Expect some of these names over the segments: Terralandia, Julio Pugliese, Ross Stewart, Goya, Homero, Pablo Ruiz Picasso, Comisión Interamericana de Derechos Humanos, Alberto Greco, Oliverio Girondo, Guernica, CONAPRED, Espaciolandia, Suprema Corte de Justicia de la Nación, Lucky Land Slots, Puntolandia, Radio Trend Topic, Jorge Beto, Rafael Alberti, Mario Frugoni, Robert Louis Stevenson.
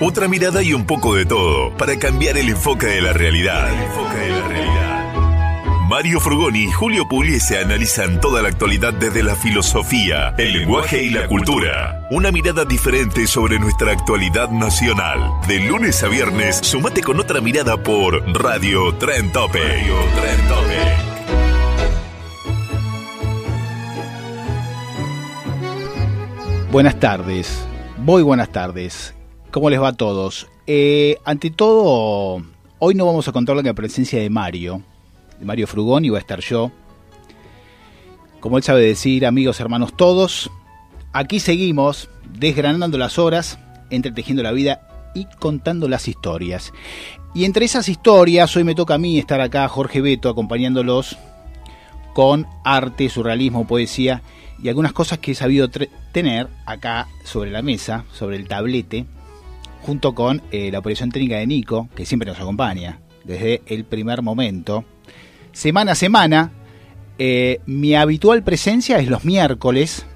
Otra mirada y un poco de todo para cambiar el enfoque de la realidad. Mario Frugoni y Julio Pugliese analizan toda la actualidad desde la filosofía, el lenguaje y la cultura. Una mirada diferente sobre nuestra actualidad nacional. De lunes a viernes, sumate con otra mirada por Radio Trend Topic. Buenas tardes. Muy buenas tardes. ¿Cómo les va a todos? Ante todo, hoy no vamos a contar con la presencia de Mario Frugoni, voy a estar yo. Como él sabe decir, amigos, hermanos, todos, aquí seguimos desgranando las horas, entretejiendo la vida y contando las historias. Y entre esas historias, hoy me toca a mí estar acá, Jorge Beto, acompañándolos con arte, surrealismo, poesía y algunas cosas que he sabido tener acá sobre la mesa, sobre el tablete, junto con la operación técnica de Nico, que siempre nos acompaña desde el primer momento. Semana a semana, mi habitual presencia es los miércoles,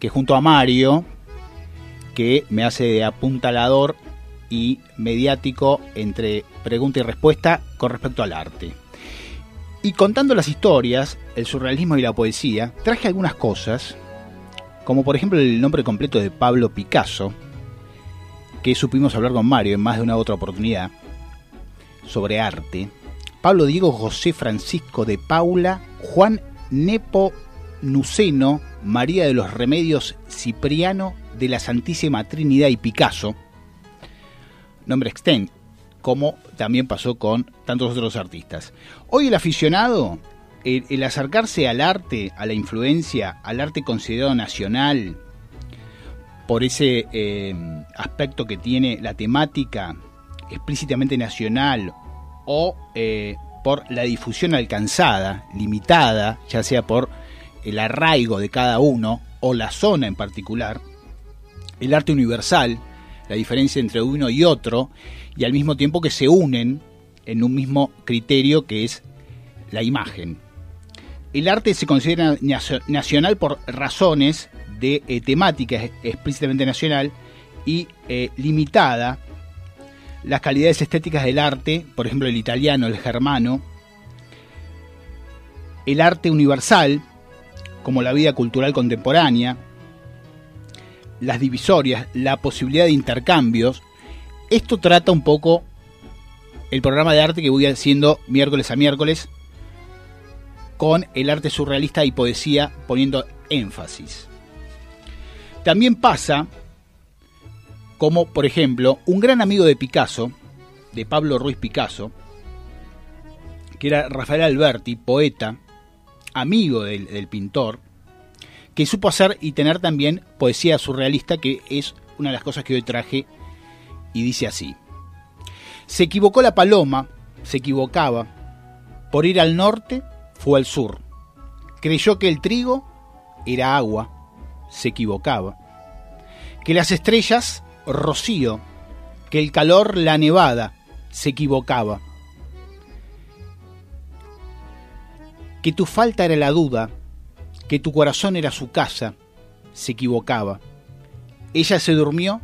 que junto a Mario, que me hace de apuntalador y mediático entre pregunta y respuesta con respecto al arte. Y contando las historias, el surrealismo y la poesía, traje algunas cosas, como por ejemplo el nombre completo de Pablo Picasso, que supimos hablar con Mario en más de una u otra oportunidad sobre arte. Pablo Diego José Francisco de Paula Juan Nepo Nuceno María de los Remedios Cipriano de la Santísima Trinidad y Picasso, nombre extenso, como también pasó con tantos otros artistas. Hoy el aficionado, el acercarse al arte, a la influencia, al arte considerado nacional, por ese aspecto que tiene la temática explícitamente nacional o por la difusión alcanzada, limitada, ya sea por el arraigo de cada uno o la zona en particular, el arte universal, la diferencia entre uno y otro, y al mismo tiempo que se unen en un mismo criterio que es la imagen. El arte se considera nacional por razones de temática explícitamente nacional y limitada. Las calidades estéticas del arte, por ejemplo el italiano, el germano, el arte universal, como la vida cultural contemporánea, las divisorias, la posibilidad de intercambios. Esto trata un poco el programa de arte que voy haciendo miércoles a miércoles con el arte surrealista y poesía poniendo énfasis. También pasa, como por ejemplo, un gran amigo de Picasso, de Pablo Ruiz Picasso, que era Rafael Alberti, poeta, amigo del pintor, que supo hacer y tener también poesía surrealista, que es una de las cosas que hoy traje, y dice así. Se equivocó la paloma, se equivocaba, por ir al norte fue al sur. Creyó que el trigo era agua, se equivocaba, que las estrellas rocío, que el calor la nevada, se equivocaba, que tu falta era la duda, que tu corazón era su casa, se equivocaba. Ella se durmió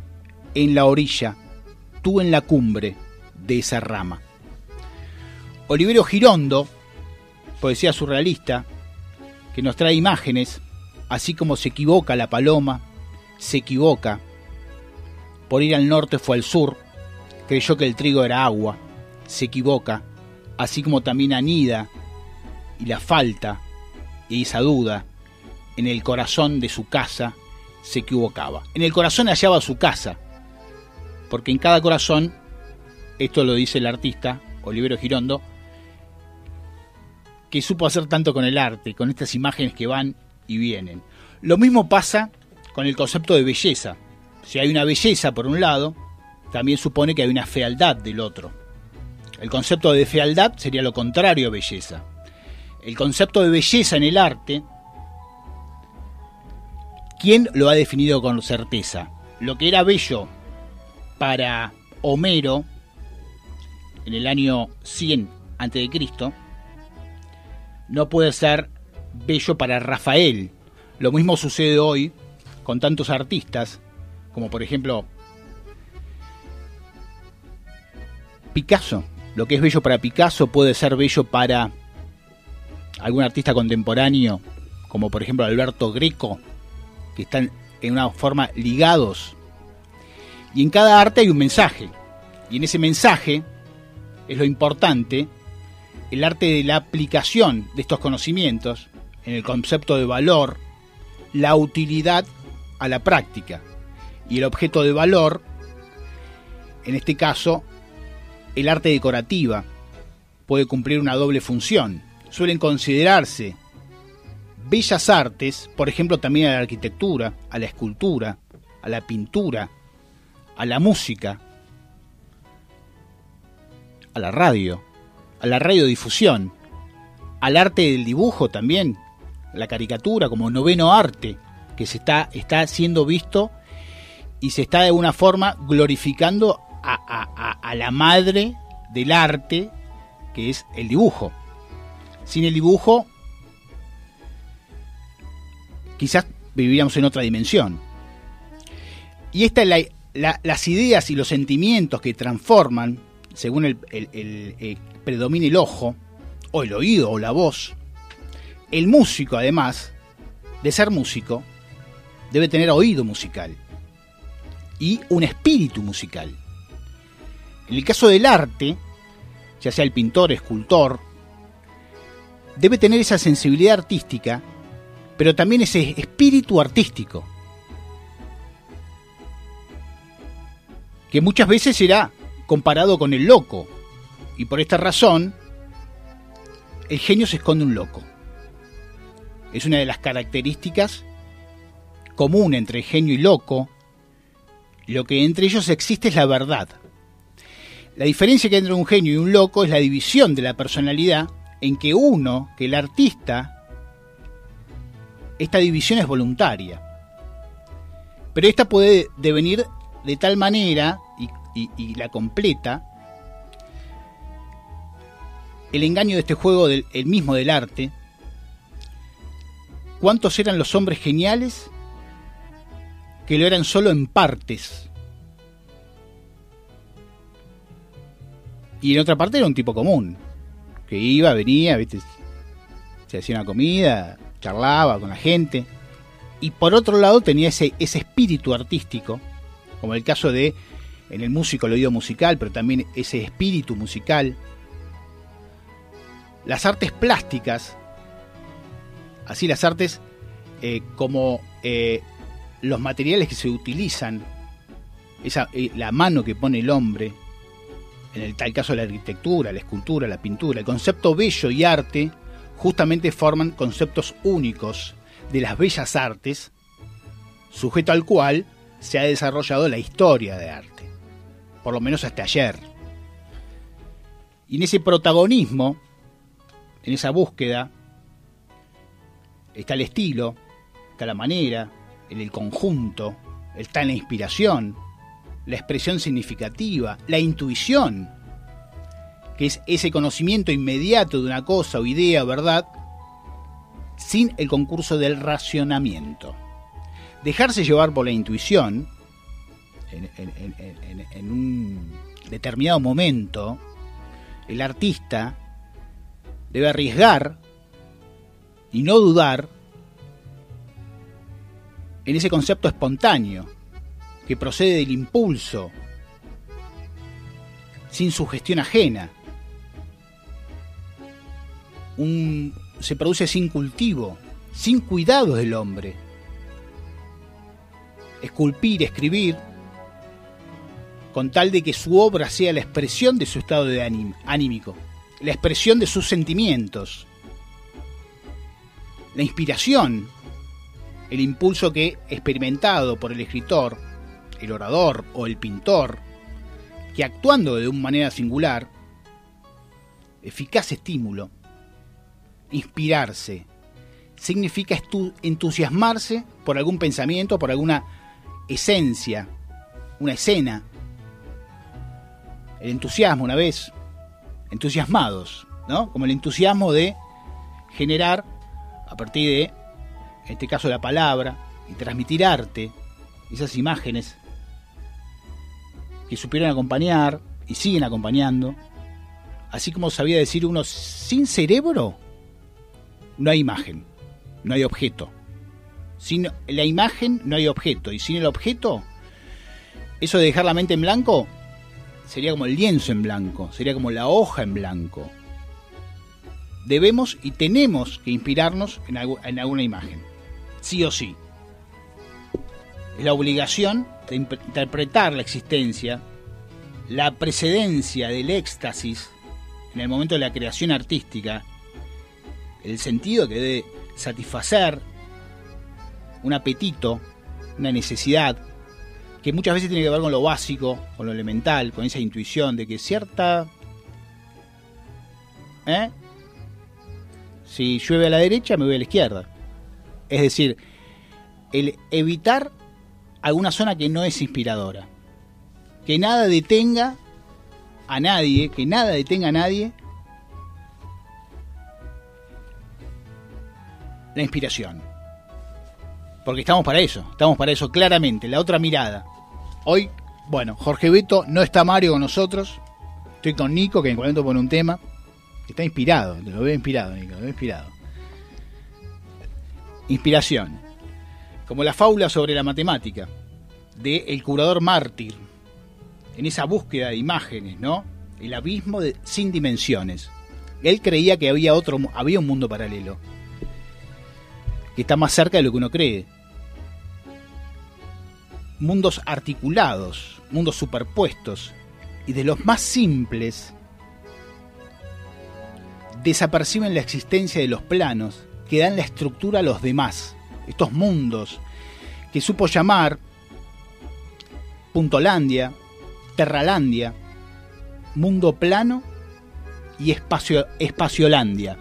en la orilla, tú en la cumbre de esa rama. Oliverio Girondo, poesía surrealista, que nos trae imágenes. Así como se equivoca la paloma, se equivoca, Por ir al norte fue al sur, creyó que el trigo era agua, se equivoca, así como también anida y la falta y esa duda en el corazón de su casa se equivocaba. En el corazón hallaba su casa, porque en cada corazón, esto lo dice el artista Oliverio Girondo, que supo hacer tanto con el arte, con estas imágenes que van y vienen. Lo mismo pasa con el concepto de belleza. Si hay una belleza por un lado, también supone que hay una fealdad del otro. El concepto de fealdad sería lo contrario a belleza. El concepto de belleza en el arte, ¿quién lo ha definido con certeza? Lo que era bello para Homero en el año 100 a.C., no puede ser bello para Rafael. Lo mismo sucede hoy con tantos artistas, como por ejemplo Picasso. Lo que es bello para Picasso puede ser bello para algún artista contemporáneo, como por ejemplo Alberto Greco, que están en una forma ligados. Y en cada arte hay un mensaje, y en ese mensaje es lo importante, el arte de la aplicación de estos conocimientos, en el concepto de valor, la utilidad a la práctica. Y el objeto de valor, en este caso, el arte decorativa, puede cumplir una doble función. Suelen considerarse bellas artes, por ejemplo, también a la arquitectura, a la escultura, a la pintura, a la música, a la radio, a la radiodifusión, al arte del dibujo también, a la caricatura como noveno arte, que se está siendo visto y se está de alguna forma glorificando a la madre del arte, que es el dibujo. Sin el dibujo, quizás viviríamos en otra dimensión. Y esta es las ideas y los sentimientos que transforman, según predomina el ojo, o el oído, o la voz. El músico, además de ser músico, debe tener oído musical y un espíritu musical. En el caso del arte, ya sea el pintor, escultor, debe tener esa sensibilidad artística, pero también ese espíritu artístico, que muchas veces será comparado con el loco, y por esta razón el genio se esconde un loco. Es una de las características común entre genio y loco. Lo que entre ellos existe es la verdad. La diferencia que hay entre un genio y un loco es la división de la personalidad, en que uno, que el artista, esta división es voluntaria, pero esta puede devenir de tal manera y la completa el engaño de este juego el mismo del arte. ¿Cuántos eran los hombres geniales que lo eran solo en partes? Y en otra parte era un tipo común, que iba, venía, ¿viste? Se hacía una comida, charlaba con la gente. Y por otro lado tenía ese espíritu artístico, como el caso de, en el músico, el oído musical, pero también ese espíritu musical. Las artes plásticas, así las artes como los materiales que se utilizan, la mano que pone el hombre, en el tal caso la arquitectura, la escultura, la pintura, el concepto bello y arte justamente forman conceptos únicos de las bellas artes, sujeto al cual se ha desarrollado la historia de arte, por lo menos hasta ayer. Y en ese protagonismo, en esa búsqueda, está el estilo, está la manera, el conjunto, está en la inspiración, la expresión significativa, la intuición, que es ese conocimiento inmediato de una cosa o idea, verdad, sin el concurso del racionamiento. Dejarse llevar por la intuición en un determinado momento, el artista debe arriesgar y no dudar en ese concepto espontáneo que procede del impulso, sin sugestión ajena. Se produce sin cultivo, sin cuidados del hombre. Esculpir, escribir, con tal de que su obra sea la expresión de su estado de anímico, la expresión de sus sentimientos, la inspiración, el impulso que, experimentado por el escritor, el orador o el pintor, que actuando de una manera singular, eficaz estímulo, inspirarse, significa entusiasmarse por algún pensamiento, por alguna esencia, una escena. El entusiasmo, una vez, entusiasmados, ¿no? Como el entusiasmo de generar, a partir de, en este caso, la palabra, y transmitir arte, esas imágenes que supieron acompañar y siguen acompañando, así como sabía decir uno, sin cerebro no hay imagen, no hay objeto. Sin la imagen no hay objeto, y sin el objeto, eso de dejar la mente en blanco sería como el lienzo en blanco, sería como la hoja en blanco. Debemos y tenemos que inspirarnos en alguna imagen, sí o sí. Es la obligación de interpretar la existencia, la precedencia del éxtasis en el momento de la creación artística, el sentido que debe satisfacer un apetito, una necesidad, que muchas veces tiene que ver con lo básico, con lo elemental, con esa intuición de que cierta... Si llueve a la derecha, me voy a la izquierda. Es decir, el evitar alguna zona que no es inspiradora. Que nada detenga a nadie, que nada detenga a nadie la inspiración. Porque estamos para eso claramente, la otra mirada. Hoy, bueno, Jorge Beto, no está Mario con nosotros. Estoy con Nico, que en cualquier momento pone un tema. Está inspirado, lo veo inspirado, Nico, lo veo inspirado. Inspiración. Como la fábula sobre la matemática, de El curador mártir. En esa búsqueda de imágenes, ¿no? El abismo sin dimensiones. Él creía que había un mundo paralelo, que está más cerca de lo que uno cree. Mundos articulados, mundos superpuestos, y de los más simples desaperciben la existencia de los planos que dan la estructura a los demás. Estos mundos que supo llamar Puntolandia, Terralandia, Mundo Plano y Espaciolandia.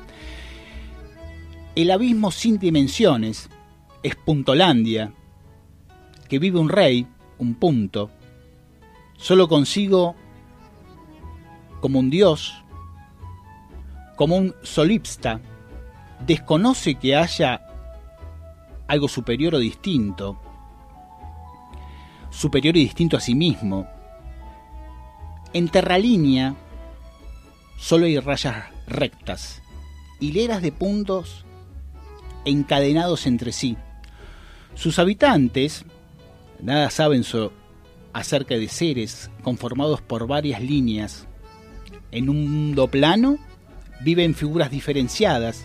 El abismo sin dimensiones es Puntolandia, que vive un rey, un punto, solo consigo, como un dios, como un solipsta, desconoce que haya algo superior o distinto, superior y distinto a sí mismo. En Terralínea solo hay rayas rectas, hileras de puntos encadenados entre sí. Sus habitantes nada saben acerca de seres conformados por varias líneas. En un mundo plano viven figuras diferenciadas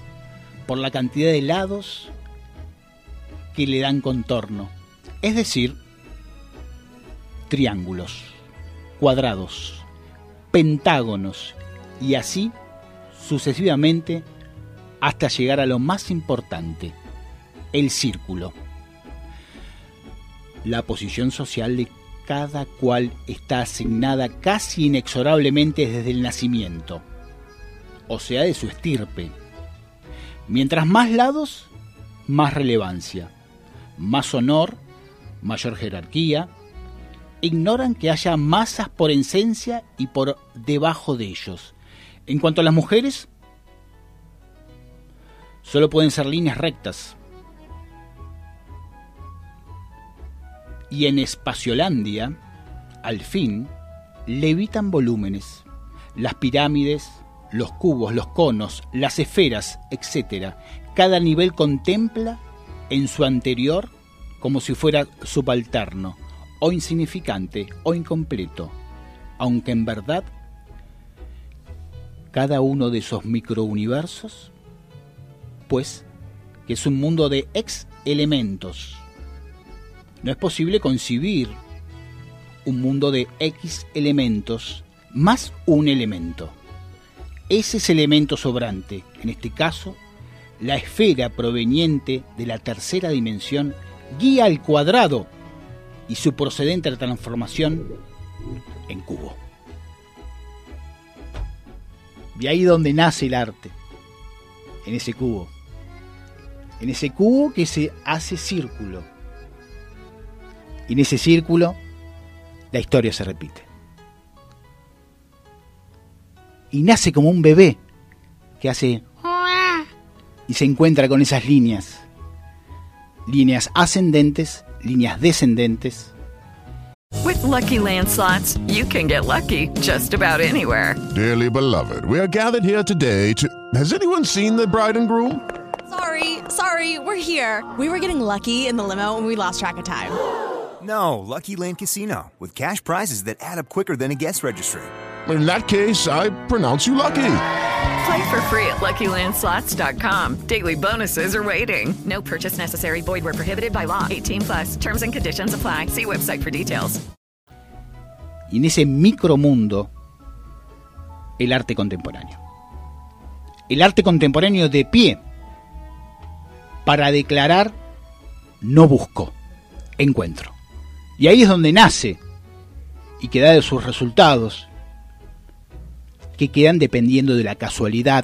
por la cantidad de lados que le dan contorno, es decir, triángulos, cuadrados, pentágonos y así sucesivamente, hasta llegar a lo más importante, el círculo. La posición social de cada cual está asignada casi inexorablemente desde el nacimiento, o sea, de su estirpe. Mientras más lados, más relevancia, más honor, mayor jerarquía. Ignoran que haya masas por encima y por debajo de ellos. En cuanto a las mujeres, solo pueden ser líneas rectas. Y en Espaciolandia, al fin, levitan volúmenes. Las pirámides, los cubos, los conos, las esferas, etc. Cada nivel contempla en su anterior como si fuera subalterno, o insignificante o incompleto, aunque en verdad cada uno de esos microuniversos, pues, que es un mundo de ex elementos. No es posible concebir un mundo de X elementos más un elemento. Ese es el elemento sobrante, en este caso, la esfera proveniente de la tercera dimensión, guía al cuadrado y su procedente transformación en cubo. Y ahí es donde nace el arte, en ese cubo. En ese cubo que se hace círculo. Y en ese círculo la historia se repite. Y nace como un bebé que hace y se encuentra con esas líneas. Líneas ascendentes, líneas descendentes. With Lucky Land Slots, you can get lucky just about anywhere. Dearly beloved, we are gathered here today to... Has anyone seen the bride and groom? Sorry, we're here. We were getting lucky in the limo and we lost track of time. No, Lucky Land Casino, with cash prizes that add up quicker than a guest registry. In that case, I pronounce you lucky. Play for free at LuckyLandSlots.com. Daily bonuses are waiting. No purchase necessary. Void where prohibited by law. 18+. Terms and conditions apply. See website for details. Y en ese micromundo, el arte contemporáneo. El arte contemporáneo de pie para declarar, no busco, encuentro. Y ahí es donde nace y que da de sus resultados que quedan dependiendo de la casualidad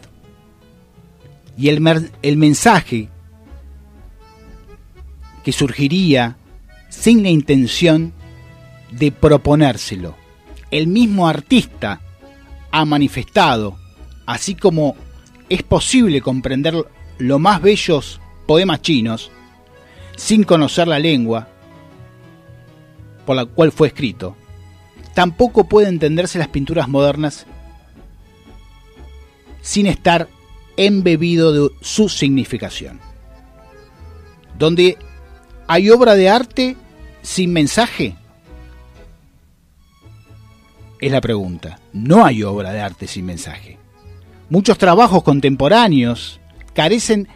y el mensaje que surgiría sin la intención de proponérselo. El mismo artista ha manifestado, así como es posible comprender los más bellos poemas chinos sin conocer la lengua por la cual fue escrito, tampoco puede entenderse las pinturas modernas sin estar embebido de su significación. Donde hay obra de arte sin mensaje, es la pregunta. No hay obra de arte sin mensaje. Muchos trabajos contemporáneos carecen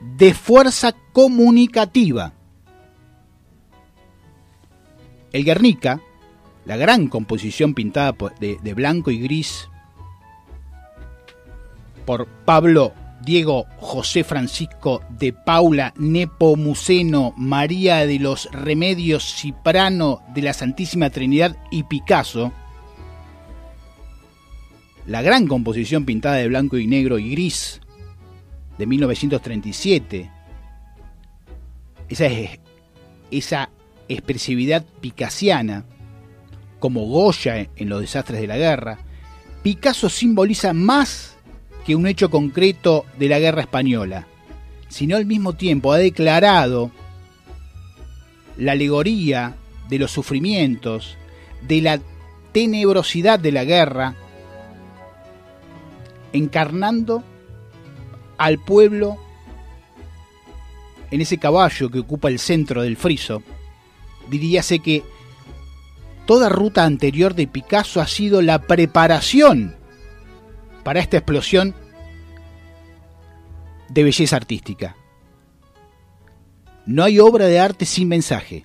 de fuerza comunicativa. El Guernica, la gran composición pintada de blanco y gris por Pablo Diego José Francisco de Paula Nepo Nuceno María de los Remedios Ciprano de la Santísima Trinidad y Picasso, la gran composición pintada de blanco y negro y gris de 1937, esa expresividad picasiana, como Goya en Los desastres de la guerra, Picasso simboliza más que un hecho concreto de la guerra española, sino al mismo tiempo ha declarado la alegoría de los sufrimientos, de la tenebrosidad de la guerra, encarnando al pueblo en ese caballo que ocupa el centro del friso. Diríase que toda ruta anterior de Picasso ha sido la preparación para esta explosión de belleza artística. No hay obra de arte sin mensaje.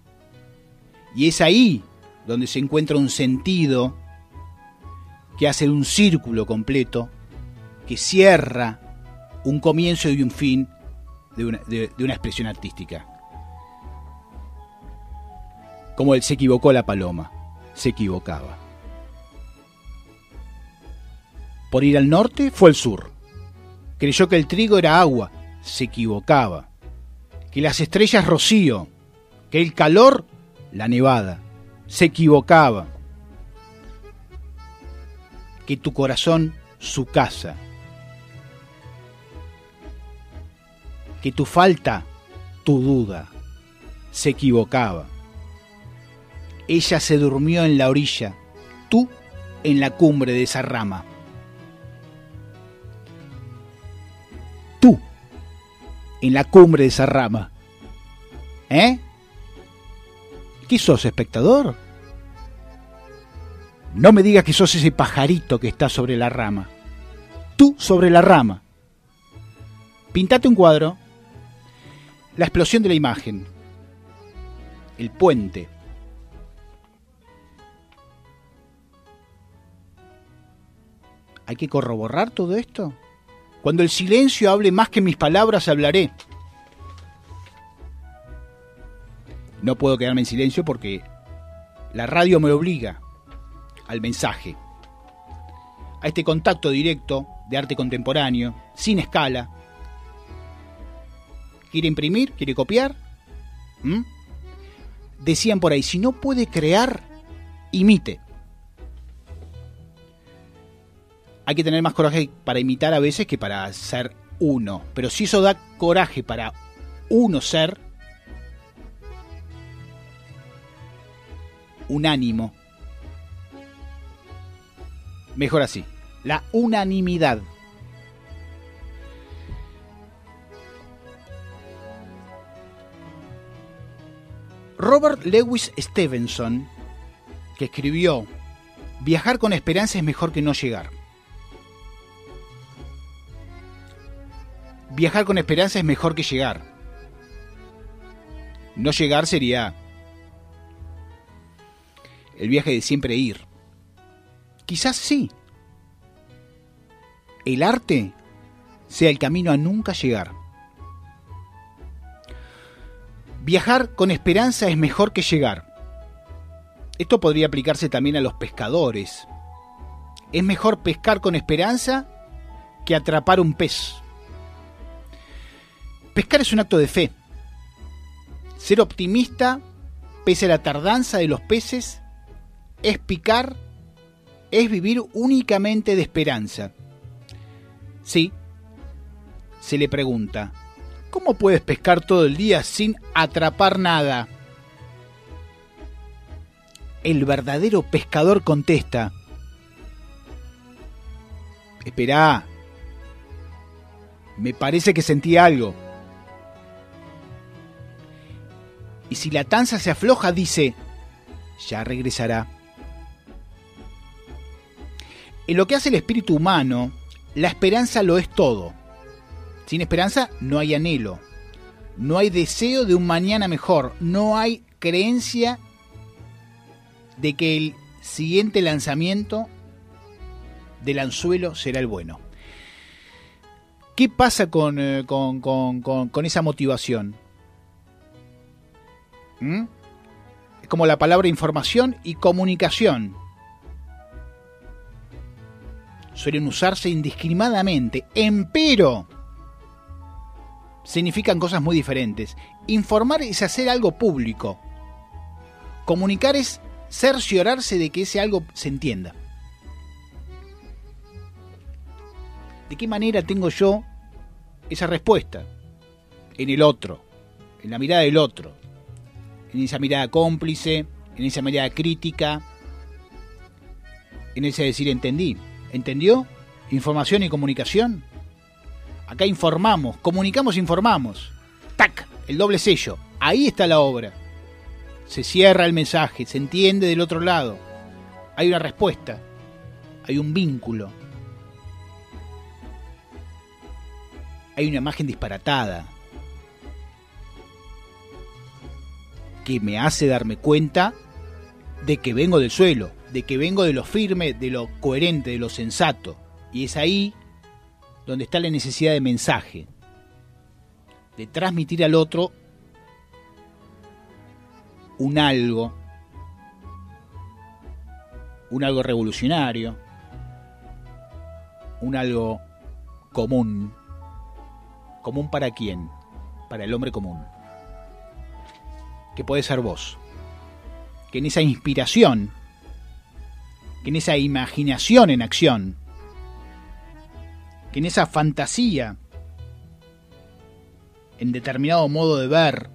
Y es ahí donde se encuentra un sentido que hace un círculo completo, que cierra un comienzo y un fin de una expresión artística. Como el se equivocó la paloma, se equivocaba. Por ir al norte fue al sur. Creyó que el trigo era agua, se equivocaba. Que las estrellas rocío, que el calor, la nevada, se equivocaba. Que tu corazón, su casa. Que tu falta, tu duda, se equivocaba. Ella se durmió en la orilla, tú en la cumbre de esa rama. En la cumbre de esa rama. ¿Qué sos, espectador? No me digas que sos ese pajarito que está sobre la rama. Tú sobre la rama. Pintate un cuadro. La explosión de la imagen. El puente. ¿Hay que corroborar todo esto? Cuando el silencio hable más que mis palabras, hablaré. No puedo quedarme en silencio porque la radio me obliga al mensaje, a este contacto directo de arte contemporáneo, sin escala. ¿Quiere imprimir? ¿Quiere copiar? Decían por ahí, si no puede crear, imite. Hay que tener más coraje para imitar a veces que para ser uno. Pero si eso da coraje para uno ser, unánimo. Mejor así, la unanimidad. Robert Louis Stevenson, que escribió: viajar con esperanza es mejor que no llegar. Viajar con esperanza es mejor que llegar. No llegar sería el viaje de siempre ir. Quizás sí, el arte sea el camino a nunca llegar. Viajar con esperanza es mejor que llegar. Esto podría aplicarse también a los pescadores. Es mejor pescar con esperanza que atrapar un pez. Pescar es un acto de fe. Ser optimista, pese a la tardanza de los peces, es picar. Es vivir únicamente de esperanza. Sí, se le pregunta, ¿cómo puedes pescar todo el día sin atrapar nada? El verdadero pescador contesta: esperá, me parece que sentí algo. Y si la tanza se afloja, dice: ya regresará. En lo que hace el espíritu humano, la esperanza lo es todo. Sin esperanza no hay anhelo, no hay deseo de un mañana mejor, no hay creencia de que el siguiente lanzamiento del anzuelo será el bueno. ¿Qué pasa con esa motivación? Es como la palabra información y comunicación. Suelen usarse indiscriminadamente, empero significan cosas muy diferentes. Informar es hacer algo público. Comunicar es cerciorarse de que ese algo se entienda. ¿De qué manera tengo yo esa respuesta? En el otro, en la mirada del otro, en esa mirada cómplice, en esa mirada crítica, en ese decir entendí. ¿Entendió? Información y comunicación. Acá informamos, comunicamos, informamos. ¡Tac! El doble sello. Ahí está la obra. Se cierra el mensaje, se entiende del otro lado. Hay una respuesta. Hay un vínculo. Hay una imagen disparatada que me hace darme cuenta de que vengo del suelo, de que vengo de lo firme, de lo coherente, de lo sensato. Y es ahí donde está la necesidad de mensaje, de transmitir al otro un algo revolucionario, un algo común. ¿Común para quién? Para el hombre común, que puede ser vos, que en esa inspiración, que en esa imaginación en acción, que en esa fantasía, en determinado modo de ver,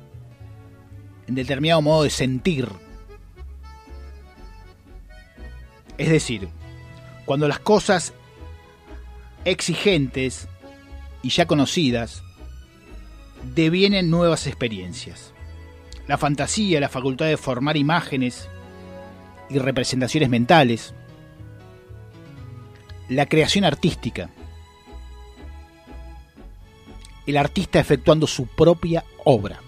en determinado modo de sentir. Es decir, cuando las cosas exigentes y ya conocidas devienen nuevas experiencias. la fantasía, la facultad de formar imágenes y representaciones mentales, la creación artística, el artista efectuando su propia obra.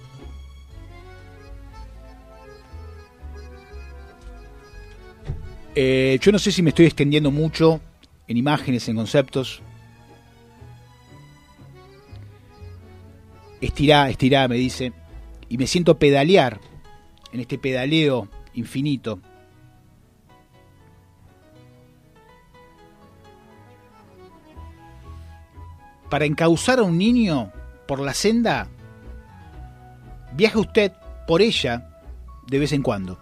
Yo no sé si me estoy extendiendo mucho en imágenes, en conceptos. Estirá, me dice, y me siento pedalear en este pedaleo infinito. Para encauzar a un niño por la senda, viaje usted por ella de vez en cuando.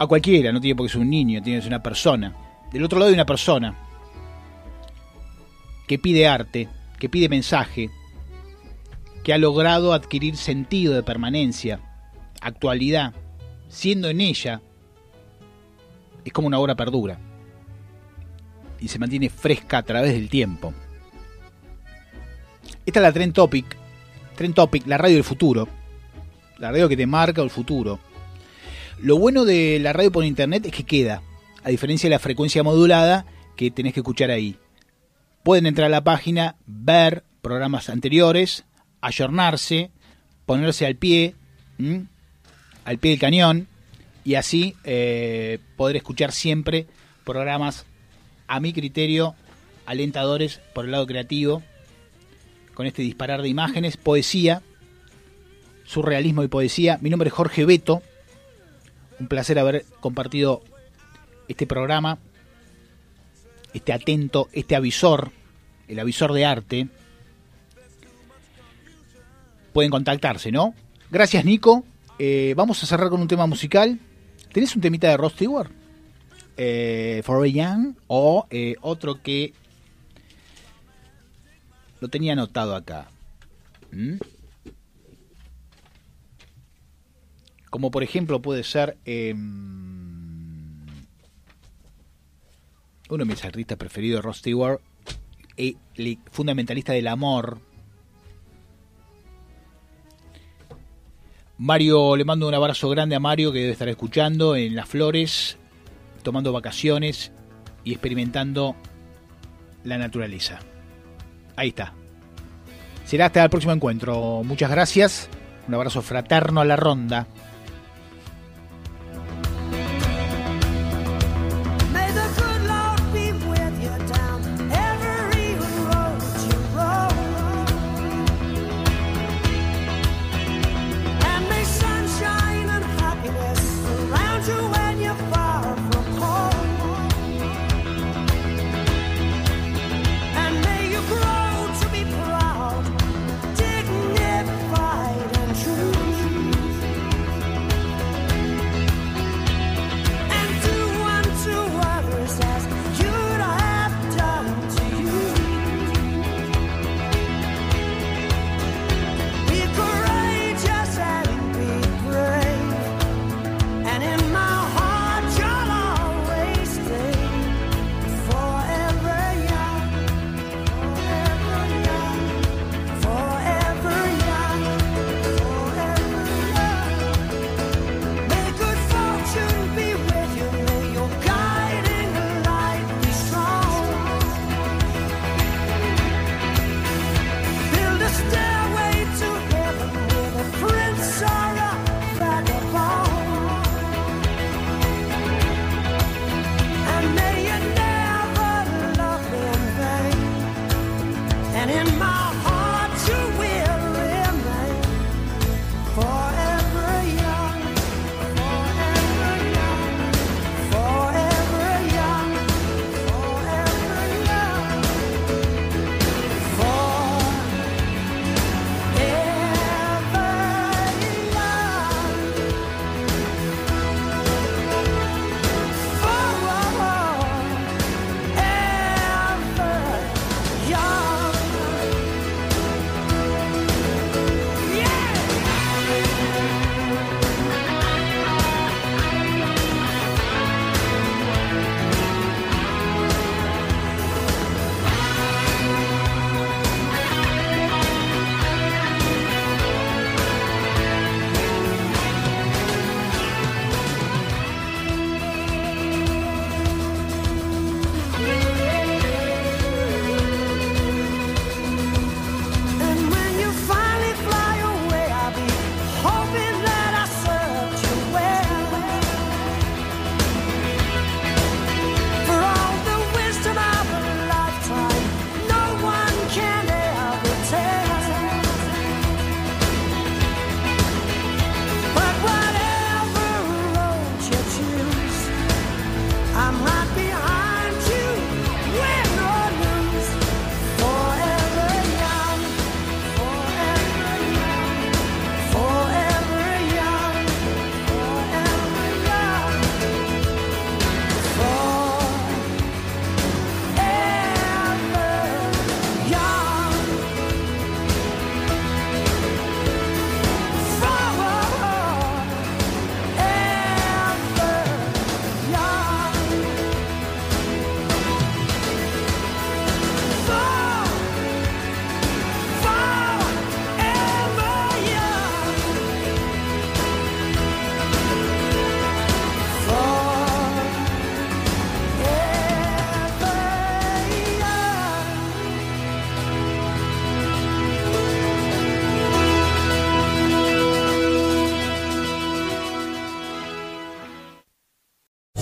A cualquiera, no tiene por qué ser un niño, tiene que ser una persona. Del otro lado hay una persona que pide arte, que pide mensaje, que ha logrado adquirir sentido de permanencia, actualidad, siendo en ella, es como una obra perdura y se mantiene fresca a través del tiempo. Esta es la Trend Topic, la radio del futuro, la radio que te marca el futuro. Lo bueno de la radio por internet es que queda, a diferencia de la frecuencia modulada que tenés que escuchar ahí. Pueden entrar a la página, ver programas anteriores, ayornarse, ponerse al pie del cañón, y así poder escuchar siempre programas, a mi criterio, alentadores por el lado creativo, con este disparar de imágenes, poesía, surrealismo y poesía. Mi nombre es Jorge Beto, un placer haber compartido este programa, este atento, este avisor, el avisor de arte. Pueden contactarse, ¿no? Gracias, Nico. Vamos a cerrar con un tema musical. ¿Tenés un temita de Ross Stewart? For a Young, o otro que lo tenía anotado acá. Como por ejemplo puede ser uno de mis artistas preferidos, Ross Stewart, el fundamentalista del amor. Mario, le mando un abrazo grande a Mario, que debe estar escuchando en Las Flores, tomando vacaciones y experimentando la naturaleza. Ahí está. Será hasta el próximo encuentro. Muchas gracias. Un abrazo fraterno a la ronda.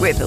With the